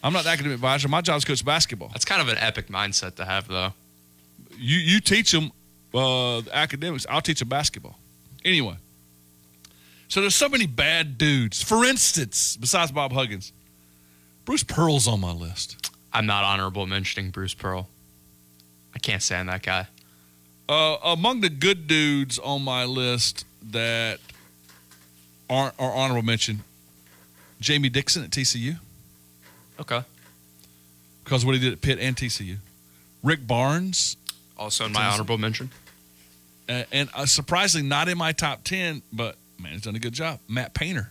I'm not the academic advisor. My job is to coach basketball. That's kind of an epic mindset to have, though. You teach them academics. I'll teach them basketball. Anyway, so there's so many bad dudes. For instance, besides Bob Huggins, Bruce Pearl's on my list. I'm not honorable mentioning Bruce Pearl. I can't stand that guy. Among the good dudes on my list that are honorable mention, Jamie Dixon at TCU. Okay. Because what he did at Pitt and TCU. Rick Barnes. Also in my honorable mention. And surprisingly, not in my top 10, but, man, he's done a good job. Matt Painter.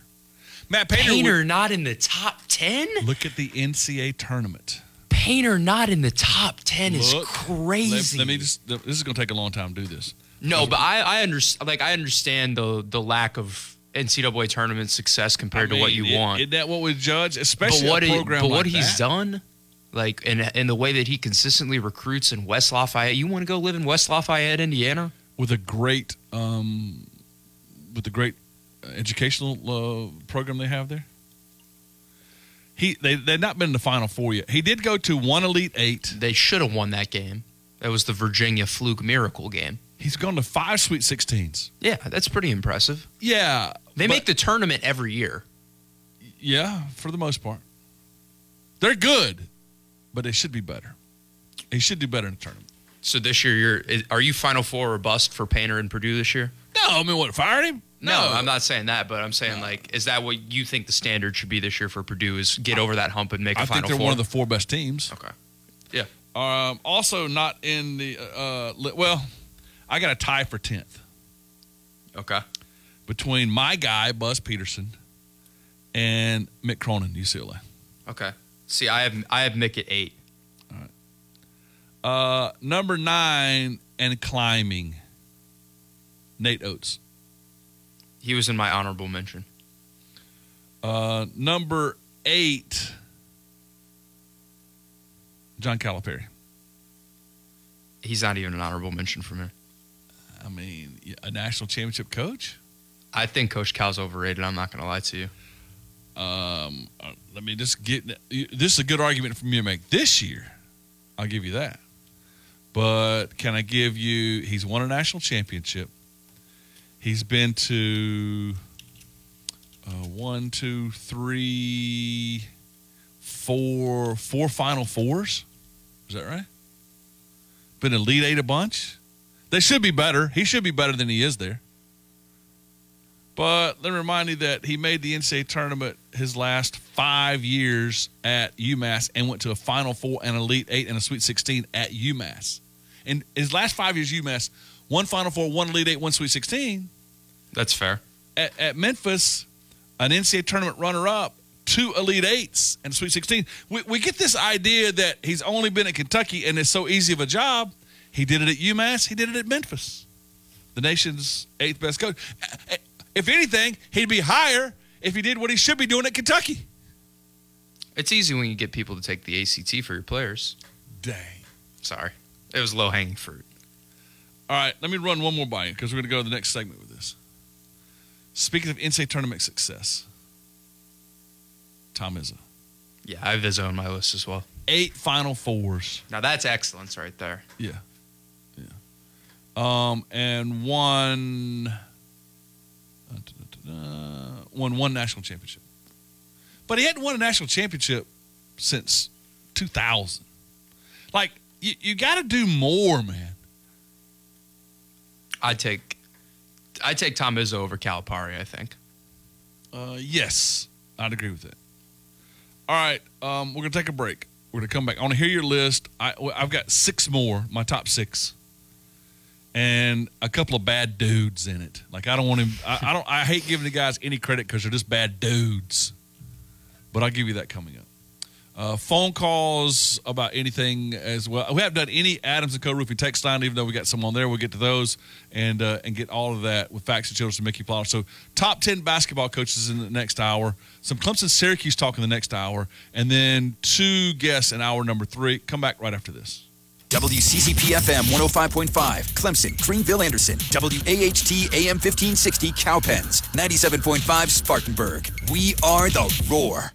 Matt Painter not in the top 10? Look at the NCAA tournament. Painter not in the top 10 is crazy. Let me just, this is going to take a long time to do this. No, but I understand the lack of NCAA tournament success compared to what you want. Is that what we judge, especially a program like that? But what he's done, like, and the way that he consistently recruits in West Lafayette. You want to go live in West Lafayette, Indiana, with a great educational program they have there. They've not been in the Final Four yet. He did go to one Elite Eight. They should have won that game. That was the Virginia fluke miracle game. He's gone to 5 Sweet 16s. Yeah, that's pretty impressive. Yeah. They make the tournament every year. Yeah, for the most part. They're good, but they should be better. They should do better in the tournament. So this year, are you Final Four or bust for Painter and Purdue this year? No, I mean, what, fired him? No, I'm not saying that, but I'm saying, like, is that what you think the standard should be this year for Purdue is get over that hump and make a Final Four? I think they're one of the four best teams. Okay. Yeah. Also not in the I got a tie for 10th. Okay. Between my guy, Buzz Peterson, and Mick Cronin, UCLA. Okay. See, I have Mick at 8. All right. Number 9 and climbing, Nate Oates. He was in my honorable mention. Number 8, John Calipari. He's not even an honorable mention for me. I mean, a national championship coach? I think Coach Cal's overrated. I'm not going to lie to you. Let me just get – this is a good argument for me to make this year. I'll give you that. But can I give you – he's won a national championship. He's been to 4 Final Fours. Is that right? Been Elite Eight a bunch. They should be better. He should be better than he is there. But let me remind you that he made the NCAA tournament his last 5 years at UMass and went to a Final Four and Elite Eight and a Sweet 16 at UMass. In his last 5 years, UMass, 1 Final Four, 1 Elite Eight, 1 Sweet 16. That's fair. At Memphis, an NCAA tournament runner-up, 2 Elite Eights and Sweet 16. We get this idea that he's only been at Kentucky and it's so easy of a job. He did it at UMass. He did it at Memphis. The nation's 8th best coach. If anything, he'd be higher if he did what he should be doing at Kentucky. It's easy when you get people to take the ACT for your players. Dang. Sorry. It was low-hanging fruit. All right, let me run one more by you because we're going to go to the next segment with this. Speaking of NCAA tournament success, Tom Izzo. Yeah, I have Izzo on my list as well. 8 Final Fours. Now that's excellence right there. Yeah. And won 1 national championship. But he hadn't won a national championship since 2000. Like, you got to do more, man. I take Tom Izzo over Calipari, I think. Yes, I'd agree with that. All right, we're going to take a break. We're going to come back. I want to hear your list. I've got 6 more, my top 6. And a couple of bad dudes in it. Like, I don't want him. I hate giving the guys any credit because they're just bad dudes. But I'll give you that coming up. Phone calls about anything as well. We haven't done any Adams and Co. Roofing text line, even though we got some on there. We'll get to those and get all of that with Faxon Childers and Mickey Plyler. So, top 10 basketball coaches in the next hour. Some Clemson-Syracuse talk in the next hour, and then 2 guests in hour number 3. Come back right after this. WCCP-FM 105.5, Clemson, Greenville-Anderson, WAHT-AM 1560, Cowpens, 97.5, Spartanburg. We are the Roar.